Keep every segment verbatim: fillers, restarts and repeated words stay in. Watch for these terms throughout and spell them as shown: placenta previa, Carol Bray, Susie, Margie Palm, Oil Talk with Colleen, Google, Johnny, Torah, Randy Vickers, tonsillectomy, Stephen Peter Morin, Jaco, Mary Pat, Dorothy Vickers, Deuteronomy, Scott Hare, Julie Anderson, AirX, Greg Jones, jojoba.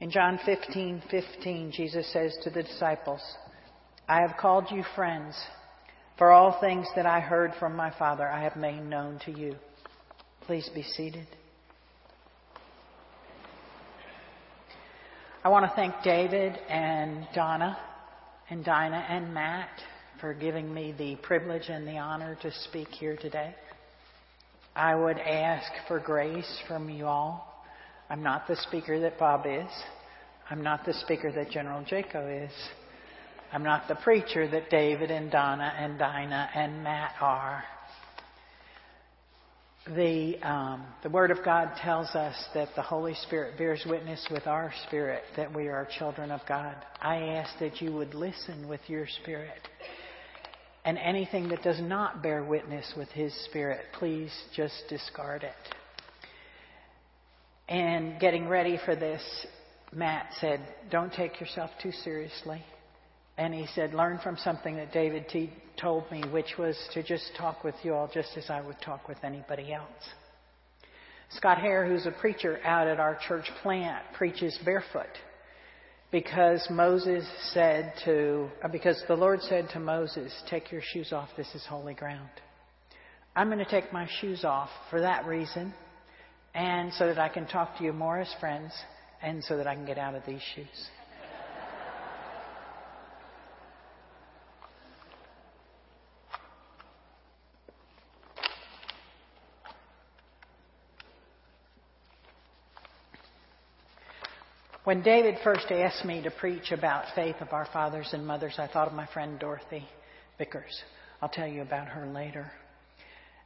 In John fifteen fifteen, Jesus says to the disciples, I have called you friends, for all things that I heard from my Father I have made known to you. Please be seated. I want to thank David and Donna and Dinah and Matt for giving me the privilege and the honor to speak here today. I would ask for grace from you all. I'm not the speaker that Bob is. I'm not the speaker that General Jaco is. I'm not the preacher that David and Donna and Dinah and Matt are. The um, the Word of God tells us that the Holy Spirit bears witness with our spirit that we are children of God. I ask that you would listen with your spirit. And anything that does not bear witness with His Spirit, please just discard it. And getting ready for this, Matt said, don't take yourself too seriously. And he said, learn from something that David T. told me, which was to just talk with you all just as I would talk with anybody else. Scott Hare, who's a preacher out at our church plant, preaches barefoot because Moses said to, because the Lord said to Moses, take your shoes off, this is holy ground. I'm going to take my shoes off for that reason and so that I can talk to you more as friends and so that I can get out of these shoes. When David first asked me to preach about faith of our fathers and mothers, I thought of my friend Dorothy Vickers. I'll tell you about her later.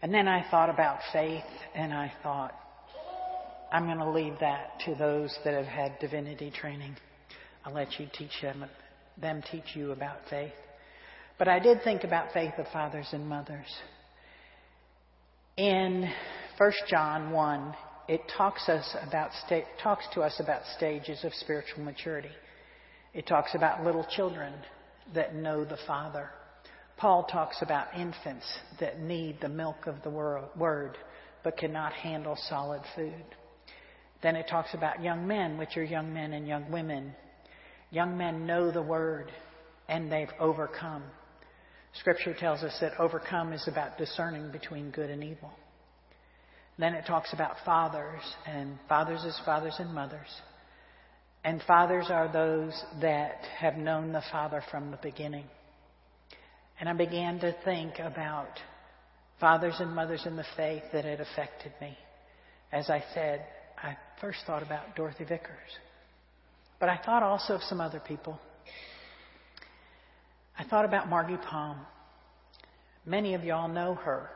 And then I thought about faith, and I thought, I'm going to leave that to those that have had divinity training. I'll let you teach them, them teach you about faith. But I did think about faith of fathers and mothers. In First John one, It talks, us about sta- talks to us about stages of spiritual maturity. It talks about little children that know the Father. Paul talks about infants that need the milk of the Word but cannot handle solid food. Then it talks about young men, which are young men and young women. Young men know the Word and they've overcome. Scripture tells us that overcome is about discerning between good and evil. Then it talks about fathers, and fathers is fathers and mothers. And fathers are those that have known the Father from the beginning. And I began to think about fathers and mothers in the faith that had affected me. As I said, I first thought about Dorothy Vickers. But I thought also of some other people. I thought about Margie Palm. Many of y'all know her.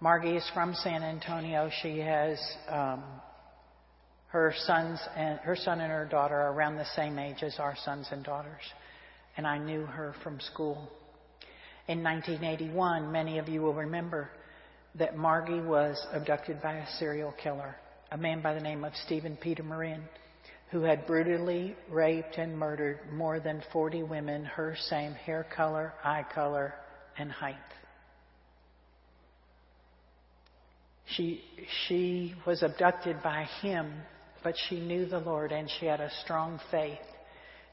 Margie is from San Antonio. She has um, her sons and her son and her daughter are around the same age as our sons and daughters, and I knew her from school. In nineteen eighty-one, many of you will remember that Margie was abducted by a serial killer, a man by the name of Stephen Peter Morin, who had brutally raped and murdered more than forty women her same hair color, eye color, and height. She she was abducted by him, but she knew the Lord and she had a strong faith.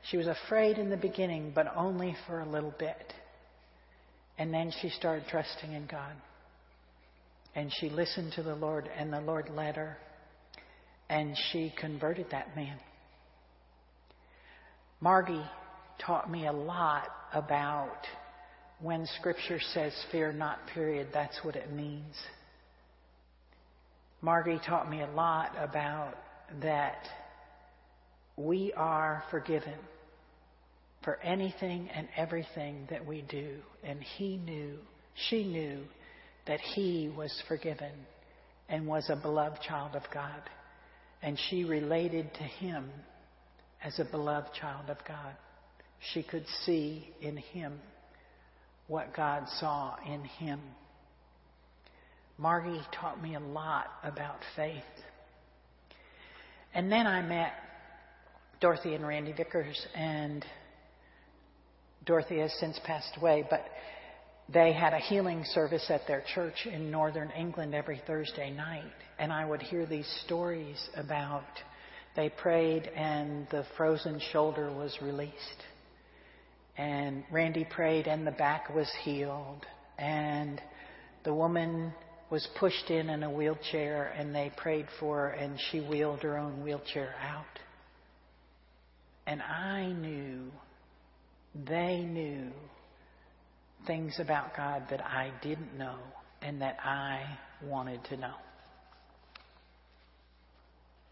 She was afraid in the beginning, but only for a little bit. And then she started trusting in God. And she listened to the Lord and the Lord led her. And she converted that man. Margie taught me a lot about when Scripture says fear not, period, that's what it means. Margie taught me a lot about that we are forgiven for anything and everything that we do. And he knew, she knew that he was forgiven and was a beloved child of God. And she related to him as a beloved child of God. She could see in him what God saw in him. Margie taught me a lot about faith. And then I met Dorothy and Randy Vickers, and Dorothy has since passed away, but they had a healing service at their church in northern England every Thursday night, and I would hear these stories about They prayed and the frozen shoulder was released. And Randy prayed and the back was healed. And the woman was pushed in in a wheelchair and they prayed for her and she wheeled her own wheelchair out. And I knew, they knew things about God that I didn't know and that I wanted to know.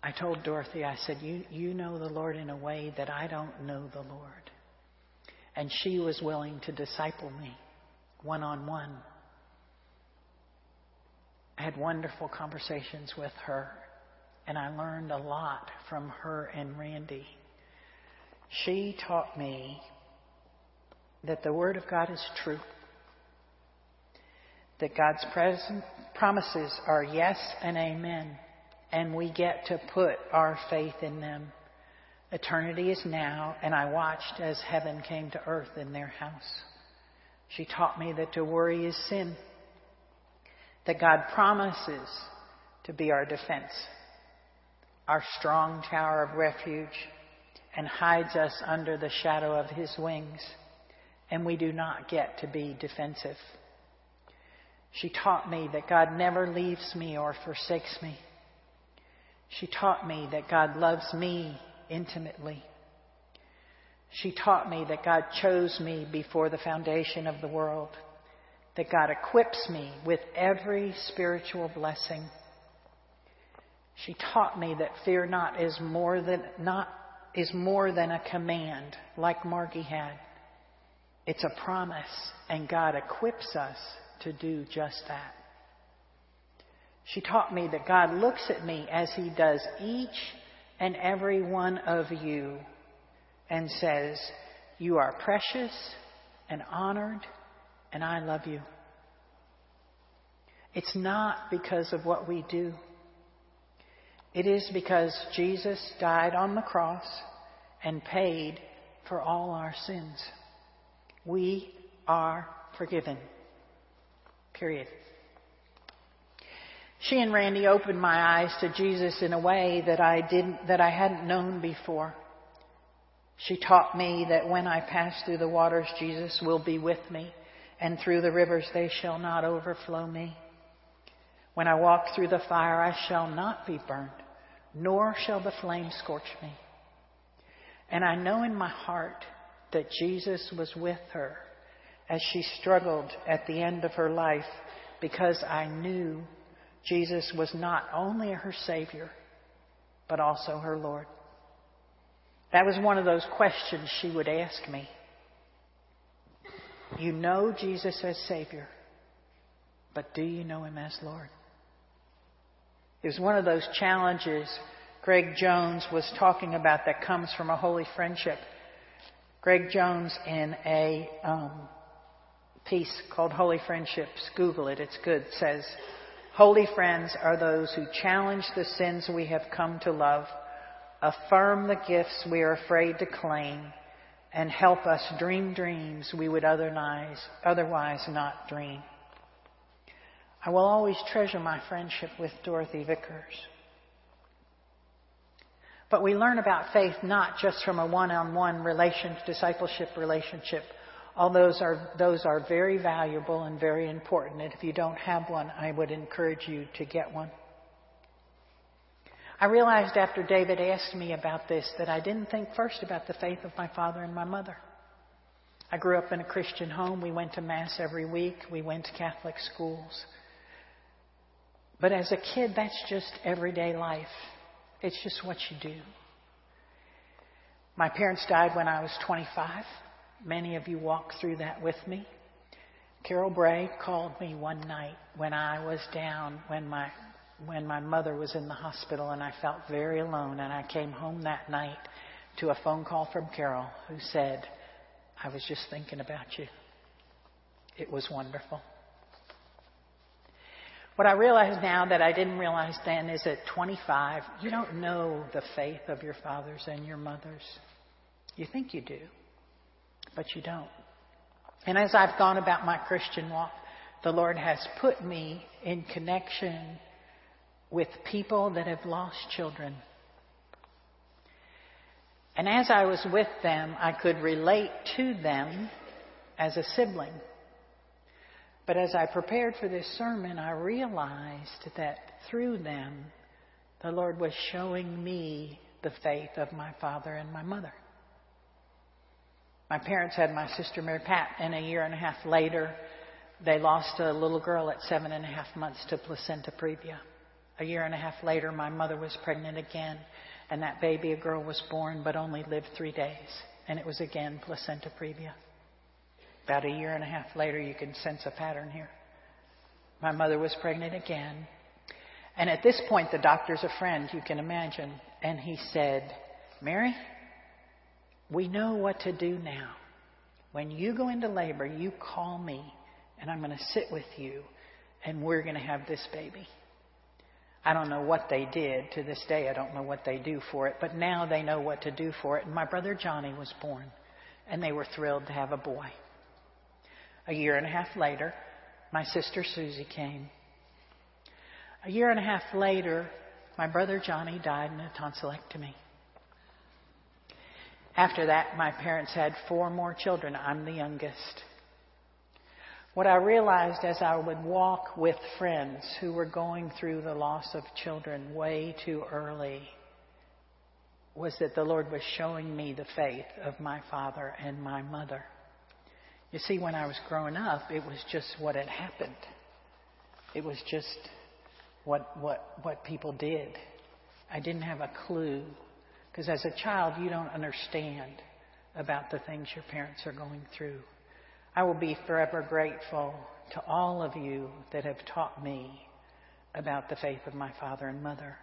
I told Dorothy, I said, you, you know the Lord in a way that I don't know the Lord. And she was willing to disciple me one-on-one. I had wonderful conversations with her, and I learned a lot from her and Randy. She taught me that the Word of God is true, that God's present promises are yes and amen, and we get to put our faith in them. Eternity is now, and I watched as heaven came to earth in their house. She taught me that to worry is sin, that God promises to be our defense, our strong tower of refuge, and hides us under the shadow of his wings, and we do not get to be defensive. She taught me that God never leaves me or forsakes me. She taught me that God loves me intimately. She taught me that God chose me before the foundation of the world, that God equips me with every spiritual blessing. She taught me that fear not is more than not is more than a command, like Margie had. It's a promise, and God equips us to do just that. She taught me that God looks at me as he does each and every one of you and says, you are precious and honored, and I love you. It's not because of what we do. It is because Jesus died on the cross and paid for all our sins. We are forgiven. Period. She and Randy opened my eyes to Jesus in a way that I didn't, that I hadn't known before. She taught me that when I pass through the waters, Jesus will be with me, and through the rivers they shall not overflow me. When I walk through the fire, I shall not be burned, nor shall the flame scorch me. And I know in my heart that Jesus was with her as she struggled at the end of her life, because I knew Jesus was not only her Savior, but also her Lord. That was one of those questions she would ask me. You know Jesus as Savior, but do you know him as Lord? It was one of those challenges Greg Jones was talking about that comes from a holy friendship. Greg Jones, in a um, piece called Holy Friendships, Google it, it's good, says, holy friends are those who challenge the sins we have come to love, affirm the gifts we are afraid to claim, and help us dream dreams we would otherwise, otherwise not dream. I will always treasure my friendship with Dorothy Vickers. But we learn about faith not just from a one-on-one relation, discipleship relationship. All those are, those are very valuable and very important. And if you don't have one, I would encourage you to get one. I realized after David asked me about this that I didn't think first about the faith of my father and my mother. I grew up in a Christian home. We went to Mass every week. We went to Catholic schools. But as a kid, that's just everyday life. It's just what you do. My parents died when I was twenty-five. Many of you walked through that with me. Carol Bray called me one night when I was down, when my when my mother was in the hospital, and I felt very alone, and I came home that night to a phone call from Carol who said, I was just thinking about you. It was wonderful. What I realize now that I didn't realize then is at twenty-five, you don't know the faith of your fathers and your mothers. You think you do, but you don't. And as I've gone about my Christian walk, the Lord has put me in connection with people that have lost children, And as I was with them, I could relate to them as a sibling. But as I prepared for this sermon, I realized that through them, the Lord was showing me the faith of my father and my mother. My parents had my sister Mary Pat, and a year and a half later, they lost a little girl at seven and a half months to placenta previa. A year and a half later, my mother was pregnant again, and that baby, a girl, was born but only lived three days, and it was again placenta previa. About a year and a half later, you can sense a pattern here. My mother was pregnant again. And at this point, the doctor's a friend, you can imagine. And he said, Mary, we know what to do now. When you go into labor, you call me, and I'm going to sit with you, and we're going to have this baby. I don't know what they did. To this day, I don't know what they do for it. But now they know what to do for it. And my brother Johnny was born, and they were thrilled to have a boy. A year and a half later, my sister Susie came. A year and a half later, my brother Johnny died in a tonsillectomy. After that, my parents had four more children. I'm the youngest. What I realized as I would walk with friends who were going through the loss of children way too early was that the Lord was showing me the faith of my father and my mother. You see, when I was growing up, it was just what had happened. It was just what what what people did. I didn't have a clue. Because as a child, you don't understand about the things your parents are going through. I will be forever grateful to all of you that have taught me about the faith of my father and mother.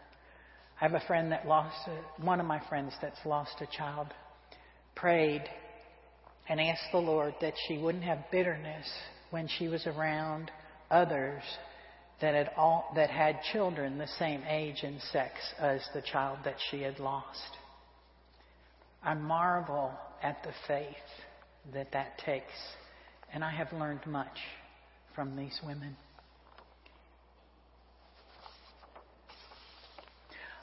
I have a friend that lost, a, one of my friends that's lost a child, prayed and asked the Lord that she wouldn't have bitterness when she was around others that had, all, that had children the same age and sex as the child that she had lost. I marvel at the faith that that takes, and I have learned much from these women.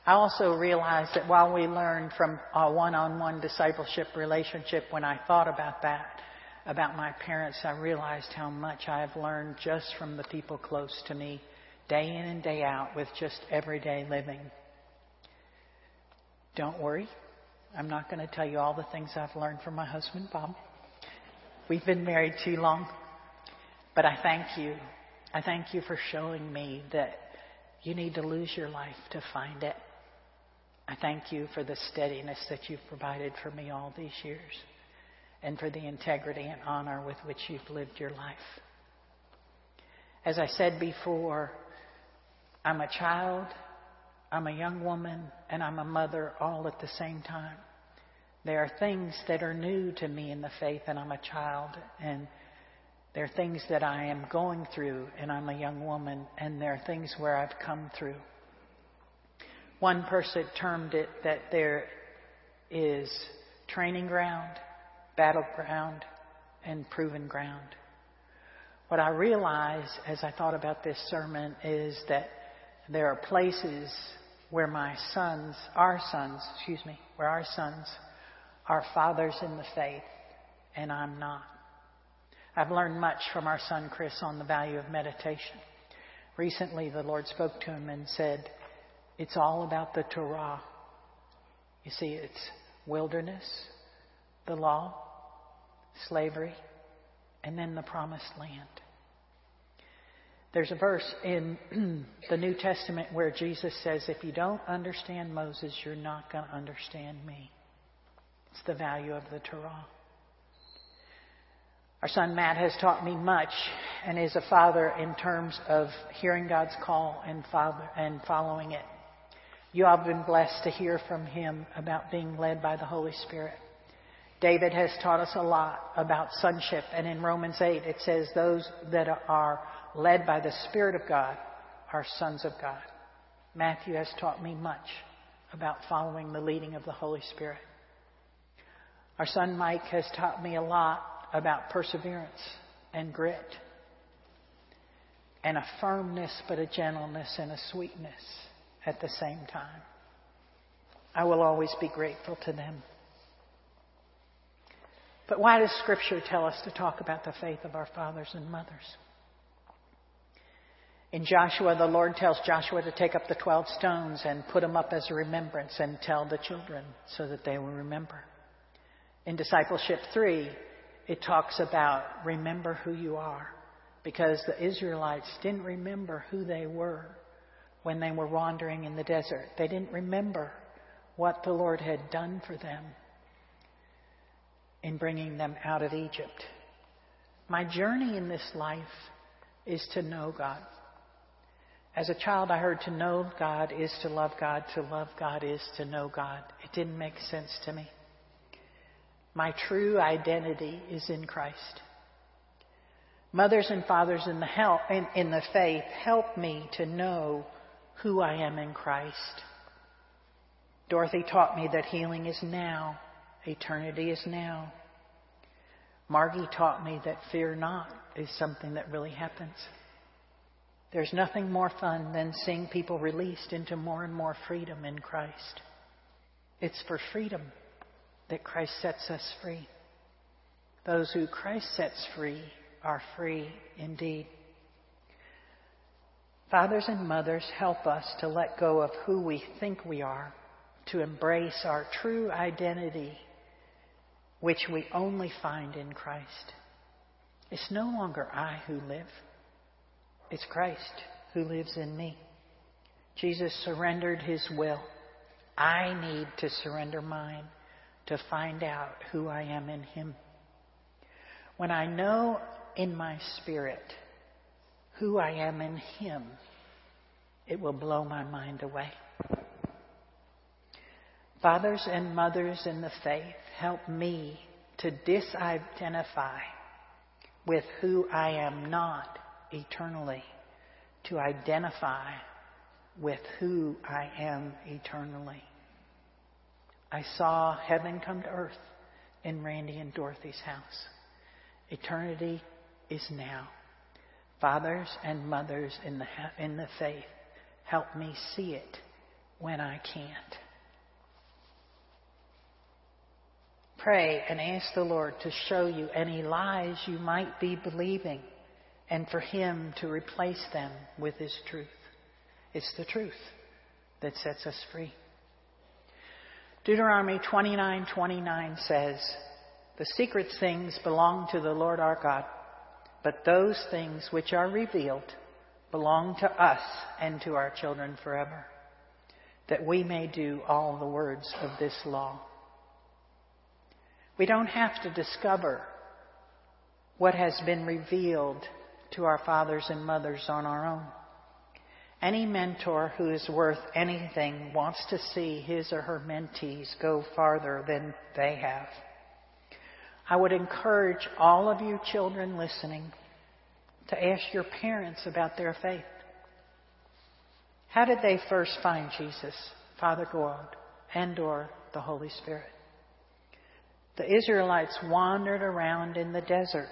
I also realized that while we learned from a one-on-one discipleship relationship, when I thought about that, about my parents, I realized how much I have learned just from the people close to me, day in and day out, with just everyday living. Don't worry. I'm not going to tell you all the things I've learned from my husband, Bob. We've been married too long. But I thank you. I thank you for showing me that you need to lose your life to find it. I thank you for the steadiness that you've provided for me all these years, and for the integrity and honor with which you've lived your life. As I said before, I'm a child, I'm a young woman, and I'm a mother all at the same time. There are things that are new to me in the faith, and I'm a child, and there are things that I am going through, and I'm a young woman, and there are things where I've come through. One person termed it that there is training ground, battleground, and proven ground. What I realized as I thought about this sermon is that there are places where my sons, our sons, excuse me, where our sons are fathers in the faith, and I'm not. I've learned much from our son Chris on the value of meditation. Recently, the Lord spoke to him and said, it's all about the Torah. You see, it's wilderness, the law, slavery, and then the promised land. There's a verse in the New Testament where Jesus says, if you don't understand Moses, you're not going to understand me. It's the value of the Torah. Our son Matt has taught me much and is a father in terms of hearing God's call and father and following it. You all have been blessed to hear from him about being led by the Holy Spirit. David has taught us a lot about sonship, and in Romans eight it says those that are led by the Spirit of God are sons of God. Matthew has taught me much about following the leading of the Holy Spirit. Our son Mike has taught me a lot about perseverance and grit and a firmness but a gentleness and a sweetness at the same time. I will always be grateful to them. But why does Scripture tell us to talk about the faith of our fathers and mothers? In Joshua, the Lord tells Joshua to take up the twelve stones and put them up as a remembrance and tell the children so that they will remember. In Discipleship three, it talks about remember who you are, because the Israelites didn't remember who they were when they were wandering in the desert. They didn't remember what the Lord had done for them in bringing them out of Egypt. My journey in this life is to know God. As a child, I heard to know God is to love God, to love God is to know God. It didn't make sense to me. My true identity is in Christ. Mothers and fathers in the, help, in, in the faith help me to know who I am in Christ. Dorothy taught me that healing is now. Eternity is now. Margie taught me that fear not is something that really happens. There's nothing more fun than seeing people released into more and more freedom in Christ. It's for freedom that Christ sets us free. Those who Christ sets free are free indeed. Fathers and mothers help us to let go of who we think we are, to embrace our true identity, which we only find in Christ. It's no longer I who live. It's Christ who lives in me. Jesus surrendered his will. I need to surrender mine to find out who I am in him. When I know in my spirit who I am in him, it will blow my mind away. Fathers and mothers in the faith help me to disidentify with who I am not eternally, to identify with who I am eternally. I saw heaven come to earth in Randy and Dorothy's house. Eternity is now. Fathers and mothers in the, in the faith help me see it when I can't. Pray and ask the Lord to show you any lies you might be believing and for him to replace them with his truth. It's the truth that sets us free. Deuteronomy twenty-nine twenty-nine says, "The secret things belong to the Lord our God, but those things which are revealed belong to us and to our children forever, that we may do all the words of this law." We don't have to discover what has been revealed to our fathers and mothers on our own. Any mentor who is worth anything wants to see his or her mentees go farther than they have. I would encourage all of you children listening to ask your parents about their faith. How did they first find Jesus, Father God, and or the Holy Spirit? The Israelites wandered around in the desert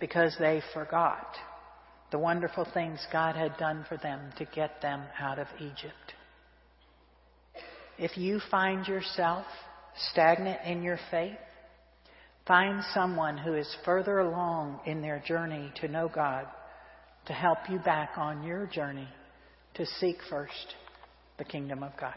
because they forgot the wonderful things God had done for them to get them out of Egypt. If you find yourself stagnant in your faith, find someone who is further along in their journey to know God to help you back on your journey to seek first the kingdom of God.